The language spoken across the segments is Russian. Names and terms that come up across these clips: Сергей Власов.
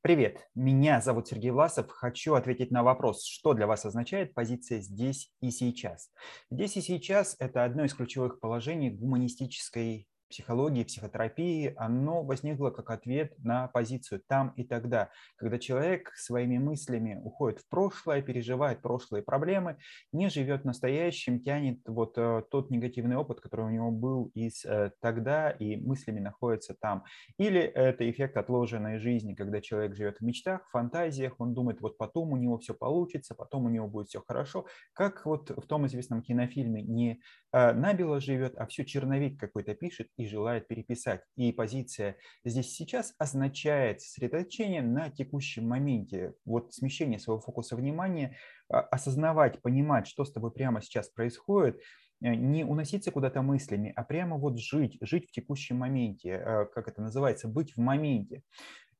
Привет, меня зовут Сергей Власов. Хочу ответить на вопрос, что для вас означает позиция «здесь и сейчас». «Здесь и сейчас» — это одно из ключевых положений гуманистической психологии, психотерапии. Оно возникло как ответ на позицию «там и тогда», когда человек своими мыслями уходит в прошлое, переживает прошлые проблемы, не живет настоящим, тянет вот тот негативный опыт, который у него был из тогда, и мыслями находится там. Или это эффект отложенной жизни, когда человек живет в мечтах, фантазиях, он думает, вот потом у него все получится, потом у него будет все хорошо, как вот в том известном кинофильме «Не набело живет, а все черновик какой-то пишет и желает переписать». И позиция «здесь сейчас» означает сосредоточение на текущем моменте, вот смещение своего фокуса внимания, осознавать, понимать, что с тобой прямо сейчас происходит, не уноситься куда-то мыслями, а прямо вот жить в текущем моменте, как это называется, быть в моменте.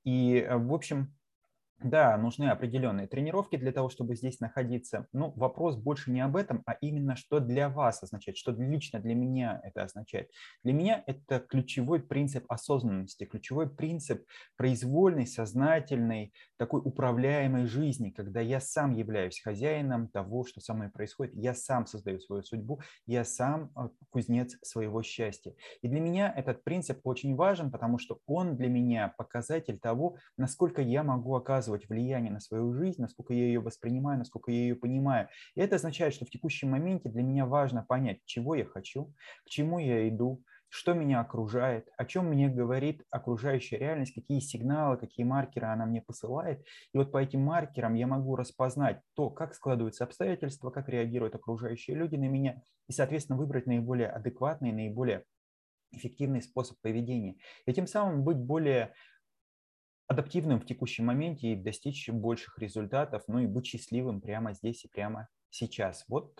И, в общем, да, нужны определенные тренировки для того, чтобы здесь находиться. Но вопрос больше не об этом, а именно, что для вас означает, что лично для меня это означает. Для меня это ключевой принцип осознанности, ключевой принцип произвольной, сознательной, такой управляемой жизни, когда я сам являюсь хозяином того, что со мной происходит, я сам создаю свою судьбу, я сам кузнец своего счастья. И для меня этот принцип очень важен, потому что он для меня показатель того, насколько я могу оказывать влияние на свою жизнь, насколько я ее воспринимаю, насколько я ее понимаю. И это означает, что в текущем моменте для меня важно понять, чего я хочу, к чему я иду, что меня окружает, о чем мне говорит окружающая реальность, какие сигналы, какие маркеры она мне посылает. И вот по этим маркерам я могу распознать то, как складываются обстоятельства, как реагируют окружающие люди на меня, и, соответственно, выбрать наиболее адекватный, наиболее эффективный способ поведения. И тем самым быть более адаптивным в текущем моменте и достичь больших результатов, ну и быть счастливым прямо здесь и прямо сейчас. Вот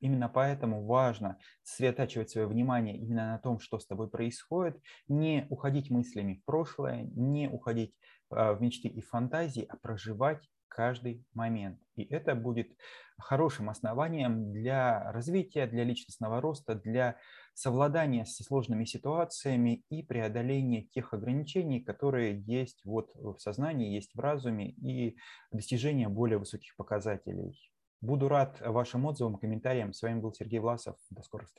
именно поэтому важно сосредотачивать свое внимание именно на том, что с тобой происходит, не уходить мыслями в прошлое, не уходить в мечты и фантазии, а проживать каждый момент. И это будет хорошим основанием для развития, для личностного роста, для совладания со сложными ситуациями и преодоления тех ограничений, которые есть вот в сознании, есть в разуме, и достижения более высоких показателей. Буду рад вашим отзывам, комментариям. С вами был Сергей Власов. До скорых встреч.